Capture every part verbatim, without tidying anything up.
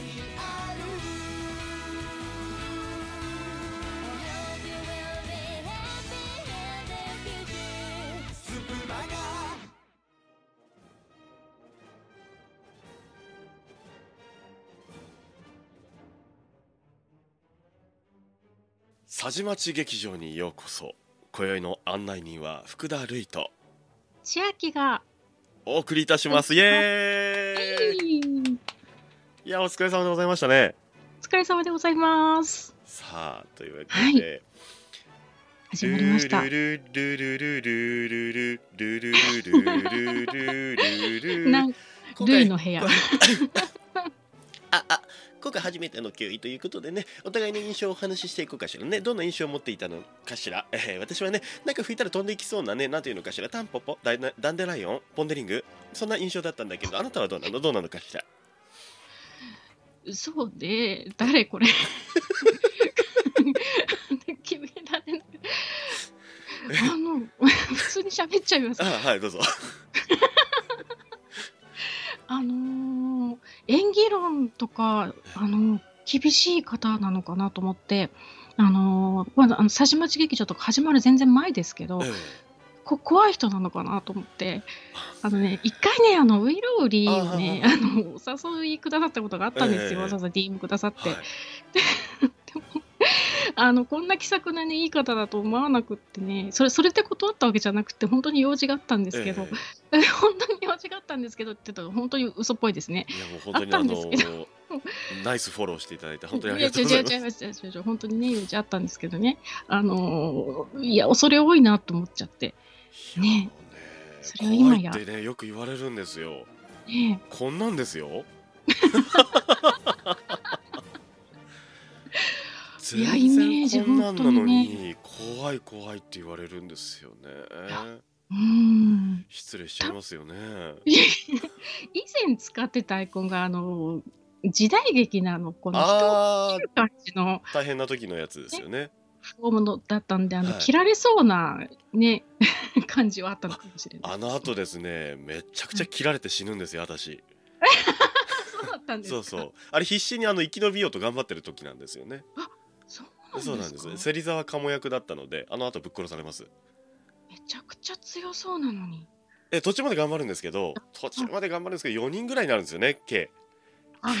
にある。スプマガ佐治町劇場にようこそ。今宵の案内人は福田瑠衣と千秋がお送りいたします。イエーイ。いやお疲れ様でございましたね。お疲れ様でございます。さあというわけで、はい、始まりました。ルルルルルルルルルルルルルルなんルイの部屋ああ今回初めてのきゅういということでね、お互いの印象をお話ししていこうかしらね。どんな印象を持っていたのかしら、えー、私はね、なんか吹いたら飛んでいきそうなね、なんていうのかしら、タンポポ、ダンデライオン、ポンデリング、そんな印象だったんだけど、あなたはどうなのどうなのかしら。そうで、誰これ決められないあの、普通に喋っちゃいます。あ、はい、どうぞあのー、演技論とか、あのー、厳しい方なのかなと思って、あのーまあ、あの佐治町劇場とか始まる全然前ですけど、うん、こ怖い人なのかなと思ってあの、ね、一回ねあのウイロウリをねああのお誘いくださったことがあったんですよ、えー、わざわざ ディーエム くださって、はい、でもあのこんな気さくな、ね、いい方だと思わなくってね、それ、それで断ったわけじゃなくて本当に用事があったんですけど、えー、本当に用事があったんですけどって言ったら本当に嘘っぽいですね。いやもう本当にあのー、ナイスフォローしていただいて本当にありがとうございます。いや違う違う違う違う違う本当にね用事あったんですけどね、あのー、いや恐れ多いなと思っちゃってね。それは今や怖いってねよく言われるんですよ、ね、こんなんですよいやイメージ本当にね怖い怖いって言われるんですよね。うーん失礼しちゃいますよね以前使ってたアイコンがあの時代劇なのこの人を切る感じの大変な時のやつですよね、フォームのだったんであの、はい、切られそうな、ね、感じはあったのかもしれない、ね、あの後ですねめちゃくちゃ切られて死ぬんですよ私そうだったんですか。そうそうあれ必死にあの生き延びようと頑張ってる時なんですよね。あそうなんです。芹沢鴨役だったのであの後ぶっ殺されます。めちゃくちゃ強そうなのにえ途中まで頑張るんですけど途中まで頑張るんですけどよにんぐらいになるんですよね。計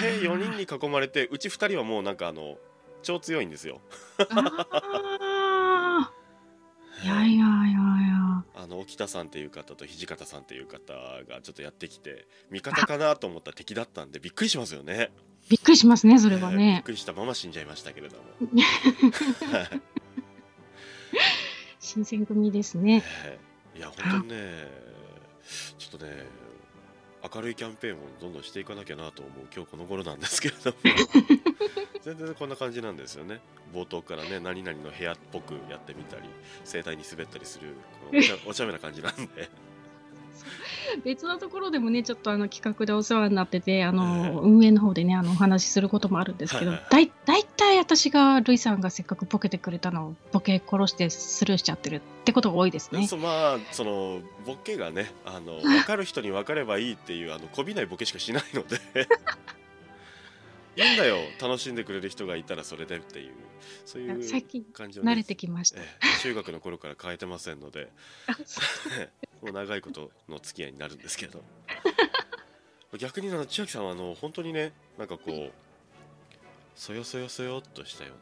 計よにんに囲まれてうちふたりはもうなんかあの超強いんですよあいやいやいやいやあの沖田さんっていう方と土方さんっていう方がちょっとやってきて味方かなと思ったら敵だったんでびっくりしますよね。びっくりしますねそれはね、えー、びっくりしたまま死んじゃいましたけれども新選組ですね、えー、いや本当にねちょっとね明るいキャンペーンをどんどんしていかなきゃなと思う今日この頃なんですけれども全然こんな感じなんですよね。冒頭からね何々の部屋っぽくやってみたり盛大に滑ったりするこの お, ちゃおちゃめな感じなんで別のところでもねちょっとあの企画でお世話になっててあの運営の方でねあのお話しすることもあるんですけど、だいたい私がルイさんがせっかくボケてくれたのをボケ殺してスルーしちゃってるってことが多いですね。そ、まあ、そのボケがねあの分かる人に分かればいいっていうあのこびないボケしかしないのでいいんだよ楽しんでくれる人がいたらそれでっていうそういう感じを、ね、慣れてきました、ええ、中学の頃から変えてませんのでもう長いことの付き合いになるんですけど逆にあの千秋さんはあの本当にねなんかこうそよそよそよっとしたよ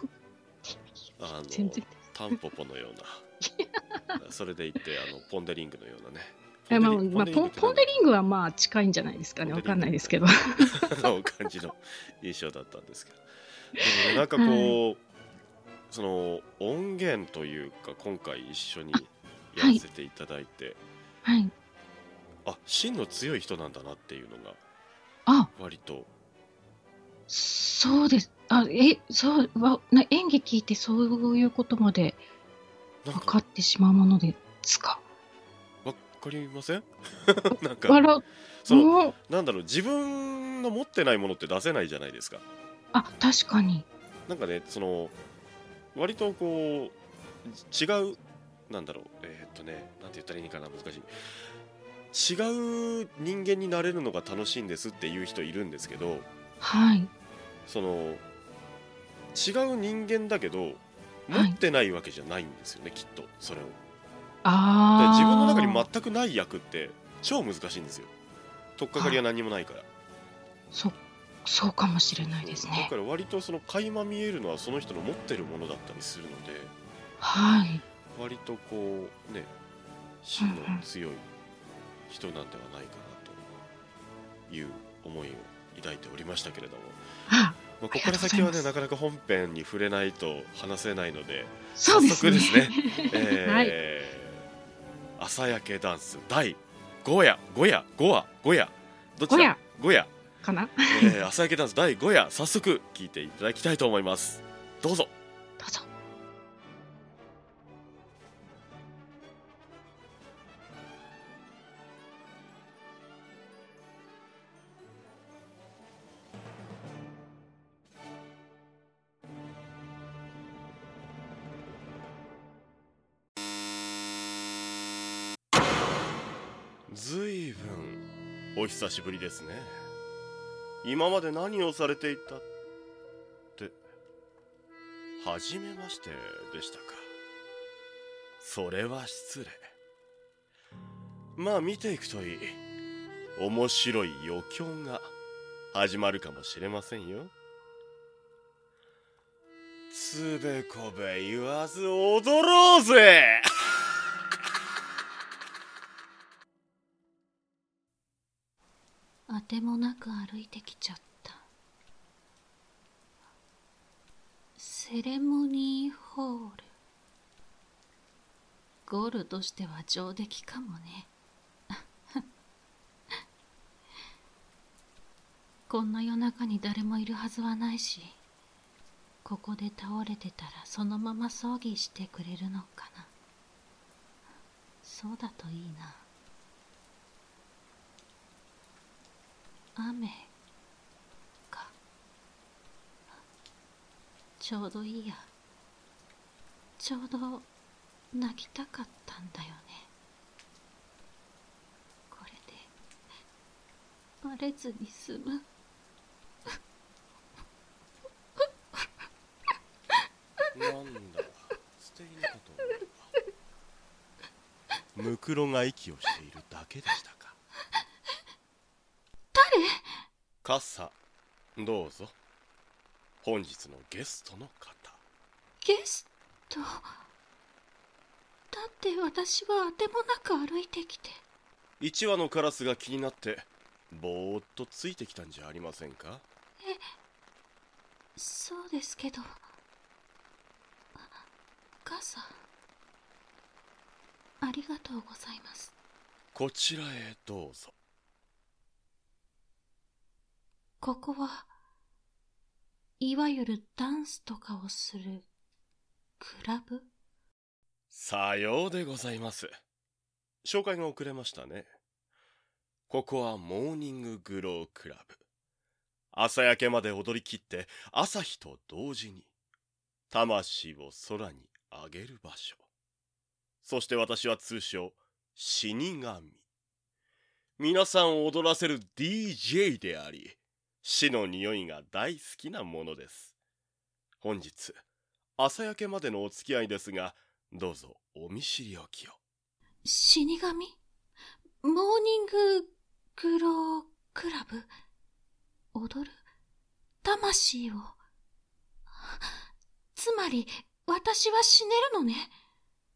うなねあのタンポポのようなそれでいってあのポンデリングのようなねまあまあ、ポ, ンポンデリングはまあ近いんじゃないですかね。わかんないですけどの感じの印象だったんですけどでも、ね、なんかこう、はい、その音源というか今回一緒にやらせていただいて、はいはい、あ芯の強い人なんだなっていうのが割とそうですあえそうわな演技聞いてそういうことまで分かってしまうものですか。わかりませんなんかそのなんだろう自分の持ってないものって出せないじゃないですか。あ、確かに。なんかね、その割とこう違う、なんだろう、えー、っとねなんて言ったらいいかな、難しい。違う人間になれるのが楽しいんですっていう人いるんですけど、はい、その違う人間だけど持ってないわけじゃないんですよね、はい、きっとそれを。あ、自分の中に全くない役って超難しいんですよ。取っかかりは何もないから。そ、そうかもしれないですね。だから割とその垣間見えるのはその人の持ってるものだったりするので、はい、割とこうね、芯の強い人なんではないかなという思いを抱いておりましたけれども、ああ、まあ、ここから先はね、なかなか本編に触れないと話せないので、そうですね、早速ですね、えーはい、朝焼けダンスだいごやごやごわごやどっちだごやかな、えー、朝焼けダンスだいごや、早速聞いていただきたいと思います。どうぞどうぞ。ずいぶんお久しぶりですね。今まで何をされていたって。はじめましてでしたか。それは失礼。まあ見ていくといい。面白い余興が始まるかもしれませんよ。つべこべ言わず踊ろうぜあてもなく歩いてきちゃった。セレモニーホール。ゴールとしては上出来かもねこんな夜中に誰もいるはずはないし、ここで倒れてたらそのまま葬儀してくれるのかな。そうだといいな。雨か。ちょうどいいや。ちょうど泣きたかったんだよね。これでバレずに済むなんだ、捨て犬かと。ムクロが息をしているだけでしたか。傘、どうぞ。本日のゲストの方。ゲスト？だって私はあてもなく歩いてきて。一羽のカラスが気になってぼーっとついてきたんじゃありませんか？え、そうですけど。傘、ありがとうございます。こちらへどうぞ。ここは、いわゆるダンスとかをするクラブ？さようでございます。紹介が遅れましたね。ここはモーニンググロークラブ。朝焼けまで踊り切って、朝日と同時に、魂を空に上げる場所。そして私は通称、死神。皆さんを踊らせる ディージェー であり、死の匂いが大好きなものです。本日、朝焼けまでのお付き合いですが、どうぞお見知りおきを。死神？モーニンググロークラブ？踊る魂を。つまり、私は死ねるのね。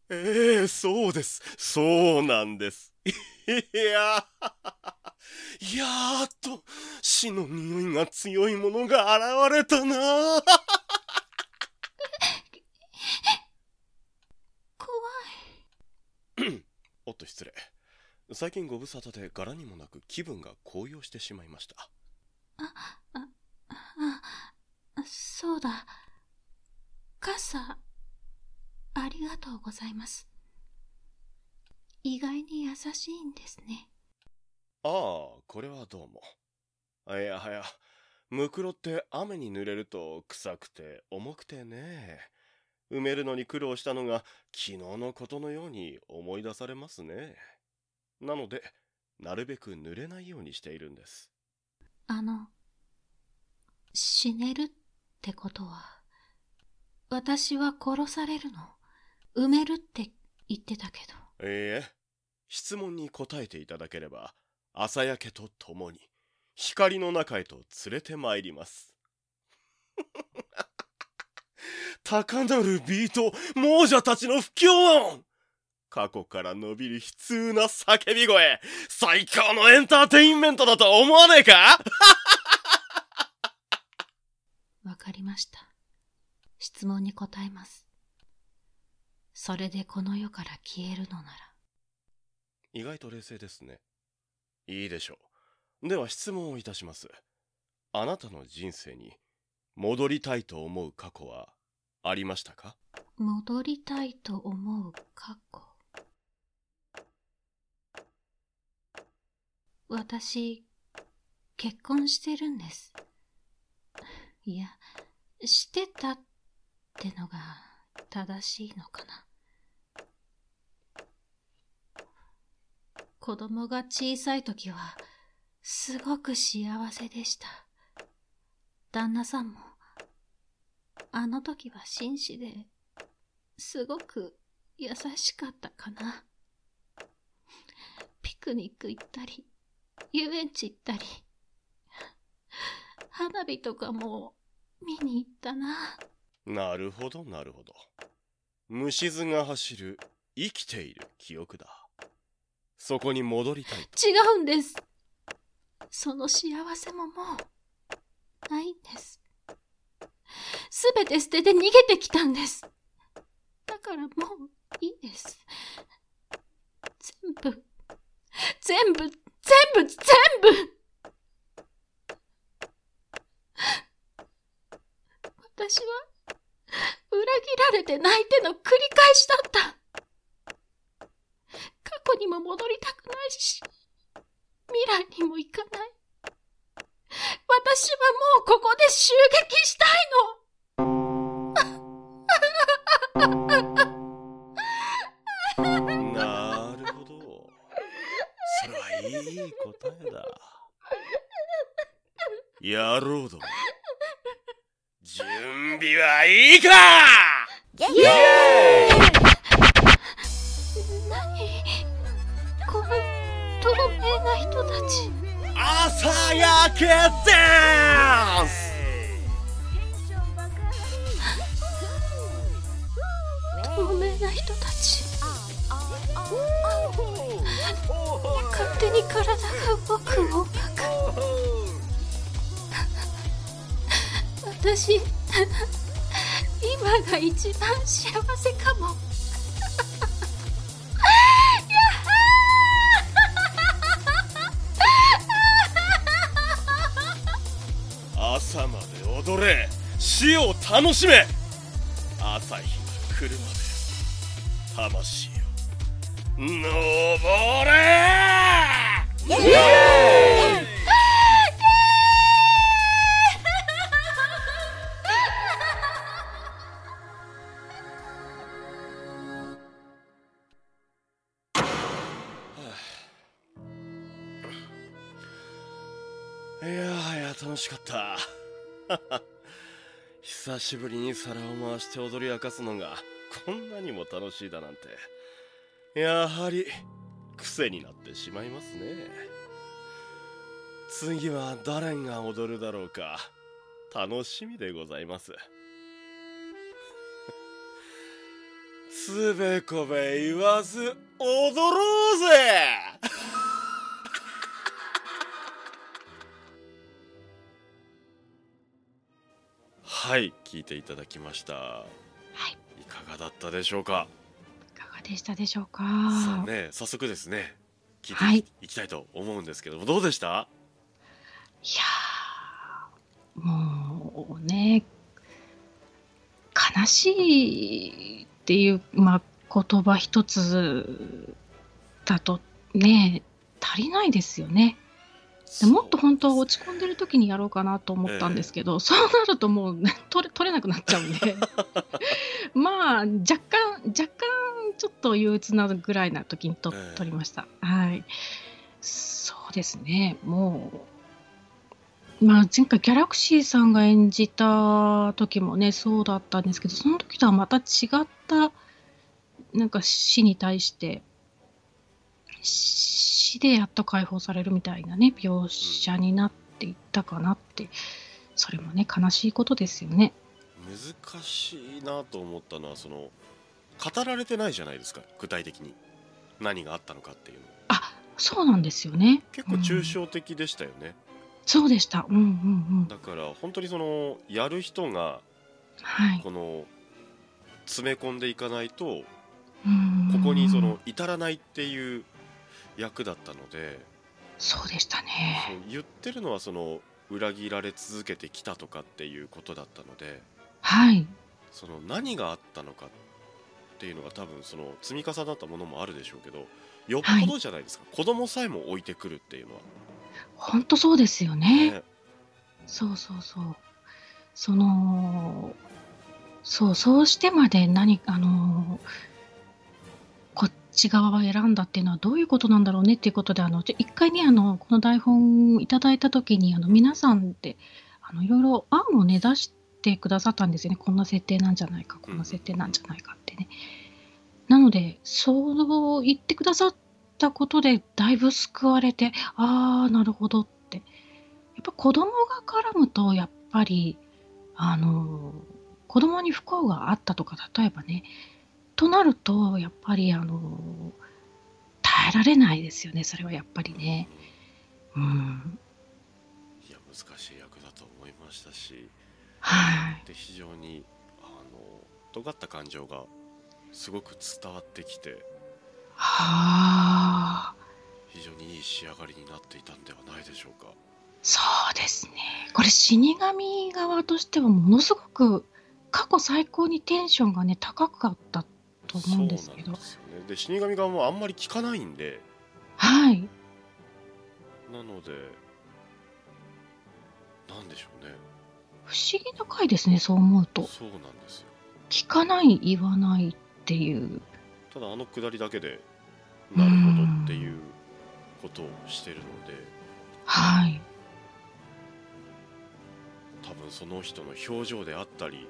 ええ、そうです。そうなんです。いやいやーっと死の匂いが強いものが現れたな怖いおっと失礼。最近ご無沙汰で柄にもなく気分が高揚してしまいました。あ、あ、あ、そうだ。傘ありがとうございます。意外に優しいんですね。ああ、これはどうも。いやはや、ムクロって雨に濡れると臭くて重くてね、埋めるのに苦労したのが昨日のことのように思い出されますね。なのでなるべく濡れないようにしているんです。あの、死ねるってことは私は殺されるの、埋めるって言ってたけど。ええ、質問に答えていただければ朝焼けとともに光の中へと連れてまいります高鳴るビート、亡者たちの不協音、過去から伸びる悲痛な叫び声、最強のエンターテインメントだと思わねえかわかりました。質問に答えます。それでこの世から消えるのなら。意外と冷静ですね。いいでしょう。では質問をいたします。あなたの人生に戻りたいと思う過去はありましたか？戻りたいと思う過去。私、結婚してるんです。いや、してたってのが正しいのかな。子供が小さい時はすごく幸せでした。旦那さんもあの時は紳士ですごく優しかったかな。ピクニック行ったり、遊園地行ったり、花火とかも見に行ったな。なるほどなるほど。虫唾が走る生きている記憶だ。そこに戻りたい。違うんです。その幸せももうないんです。すべて捨てて逃げてきたんです。だからもういいです。全部全部全部全部私は裏切られて泣いての繰り返しだった。過去にも戻りたくないし、未来にも行かない。私はもうここで襲撃したいのなるほど。それはいい答えだ。野郎ども、準備はいいか？イエーイ！朝焼けダンス。透明な人たち、勝手に体が動く音楽。私、今が一番幸せかも。朝まで踊れ、死を楽しめ。朝日が来るまで魂よ登れ。イエーイ！イエーイ！いやー、いや楽しかった久しぶりに皿を回して踊り明かすのがこんなにも楽しいだなんて、やはり癖になってしまいますね。次は誰が踊るだろうか楽しみでございますつべこべ言わず踊ろうぜはい、聞いていただきました。はい、いかがだったでしょうか。いかがでしたでしょうか。さあね、早速ですね、聞いて、はい、いきたいと思うんですけども、どうでした？いやもうね、悲しいっていう、まあ、言葉一つだとね足りないですよね。もっと本当落ち込んでる時にやろうかなと思ったんですけど、えー、そうなるともう、ね、取れ、取れなくなっちゃうんでまあ若干若干ちょっと憂鬱なぐらいな時に 取,、えー、取りました、はい、そうですね。もう、まあ、前回ギャラクシーさんが演じた時もねそうだったんですけど、その時とはまた違ったなんか死に対して死でやっと解放されるみたいなね描写になっていったかなって。それもね悲しいことですよね。難しいなと思ったのはその語られてないじゃないですか、具体的に何があったのかっていうの。あ、そうなんですよね。結構抽象的でしたよね、うん、そうでした、うんうんうん、だから本当にそのやる人が、はい、この詰め込んでいかないと、うんうん、ここにその至らないっていう役だったので。そうでしたね。言ってるのはその裏切られ続けてきたとかっていうことだったので、はい、その何があったのかっていうのが多分その積み重なったものもあるでしょうけど、よっぽどじゃないですか、はい、子供さえも置いてくるっていうのは。本当そうですよ ね, ねそうそうそうそのそうそうしてまで何あのこっち側を選んだっていうのはどういうことなんだろうねっていうことで、あの一回ねあのこの台本いただいた時にあの皆さんであのいろいろ案をね出してくださったんですよね。こんな設定なんじゃないかこんな設定なんじゃないかってね、うん、なのでそう言ってくださったことでだいぶ救われて、ああなるほどって。やっぱ子供が絡むとやっぱりあの子供に不幸があったとか例えばねとなるとやっぱりあの耐えられないですよね。それはやっぱりね、うんうん、いや難しい役だと思いましたし、はい、で非常にあの尖った感情がすごく伝わってきて、はあ、非常にいい仕上がりになっていたんではないでしょうか。そうですね。これ死神側としてはものすごく過去最高にテンションがね高かったと思うんですけど。そうなんですよね。で死神側もあんまり聞かないんで、はい。なのでなんでしょうね。不思議な回ですね。そう思うと。そうなんですよ。聞かない言わないっていう。ただあの下りだけでなるほどっていうことをしてるので。はい。多分その人の表情であったり。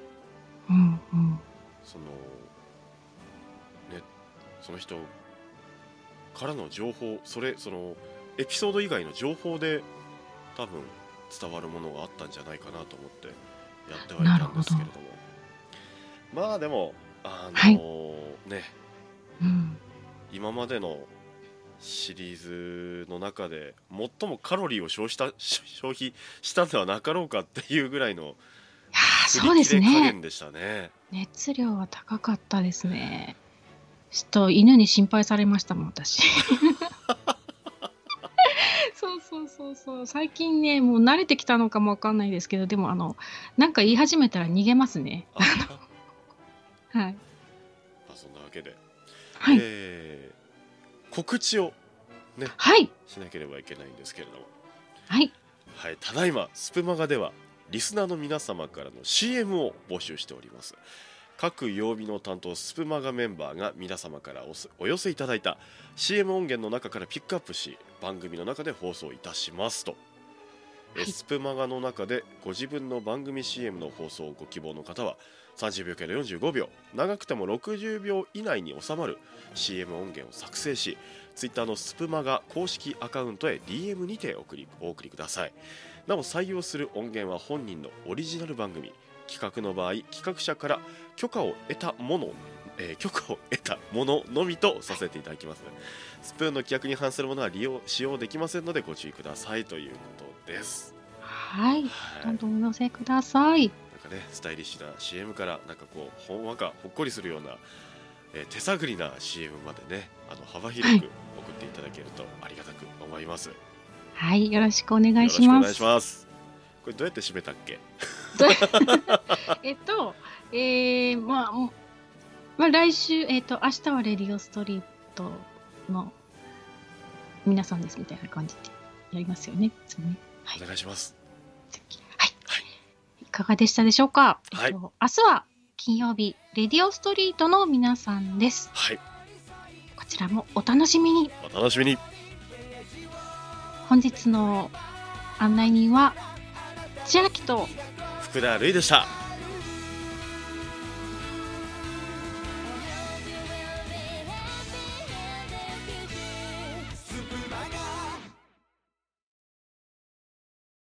うんうん、そのねその人からの情報、それそのエピソード以外の情報で多分伝わるものがあったんじゃないかなと思ってやってはいたんですけれども、どまあでもあの、はい、ね、うん、今までのシリーズの中で最もカロリーを消費した消費したんではなかろうかっていうぐらいの。そうですね。熱量は高かったですね。ちょっと犬に心配されましたもん私そうそうそうそう最近ねもう慣れてきたのかもわかんないですけど、でもあのなんか言い始めたら逃げますねはい。そんなわけで、はい、えー、告知をね、はい、しなければいけないんですけれども、はい、はい、ただいまスプマガではリスナーの皆様からの シーエム を募集しております。各曜日の担当スプマガメンバーが皆様からお寄せいただいた シーエム 音源の中からピックアップし番組の中で放送いたしますと、はい、スプマガの中でご自分の番組 シーエム の放送をご希望の方はさんじゅうびょうからよんじゅうごびょう、長くてもろくじゅうびょう以内に収まる シーエム 音源を作成し、 Twitter のスプマガ公式アカウントへ ディーエム にてお送り、お送りください。なお採用する音源は本人のオリジナル番組企画の場合、企画者から許可を得たもの、えー、許可を得たもののみとさせていただきます。スプーンの規約に反するものは利用使用できませんのでご注意くださいということです。はい、はい、どんどんお寄せください。なんかねスタイリッシュな シーエム からなんかこうほんわかほっこりするような、えー、手探りな シーエム までねあの幅広く送っていただけるとありがたく思います、はいはい、よろしくお願いします。よろしくお願いします。これどうやって締めたっけ？えっと、えー、まあ、まあ、来週えっと明日はレディオストリートの皆さんですみたいな感じでなりますよね。いつもね。はい、お願いします。はい。はい、いかがでしたでしょうか。はい、えっと、明日は金曜日レディオストリートの皆さんです。はい。こちらもお楽しみに。お楽しみに。本日の案内人は千秋と福田瑠衣でした。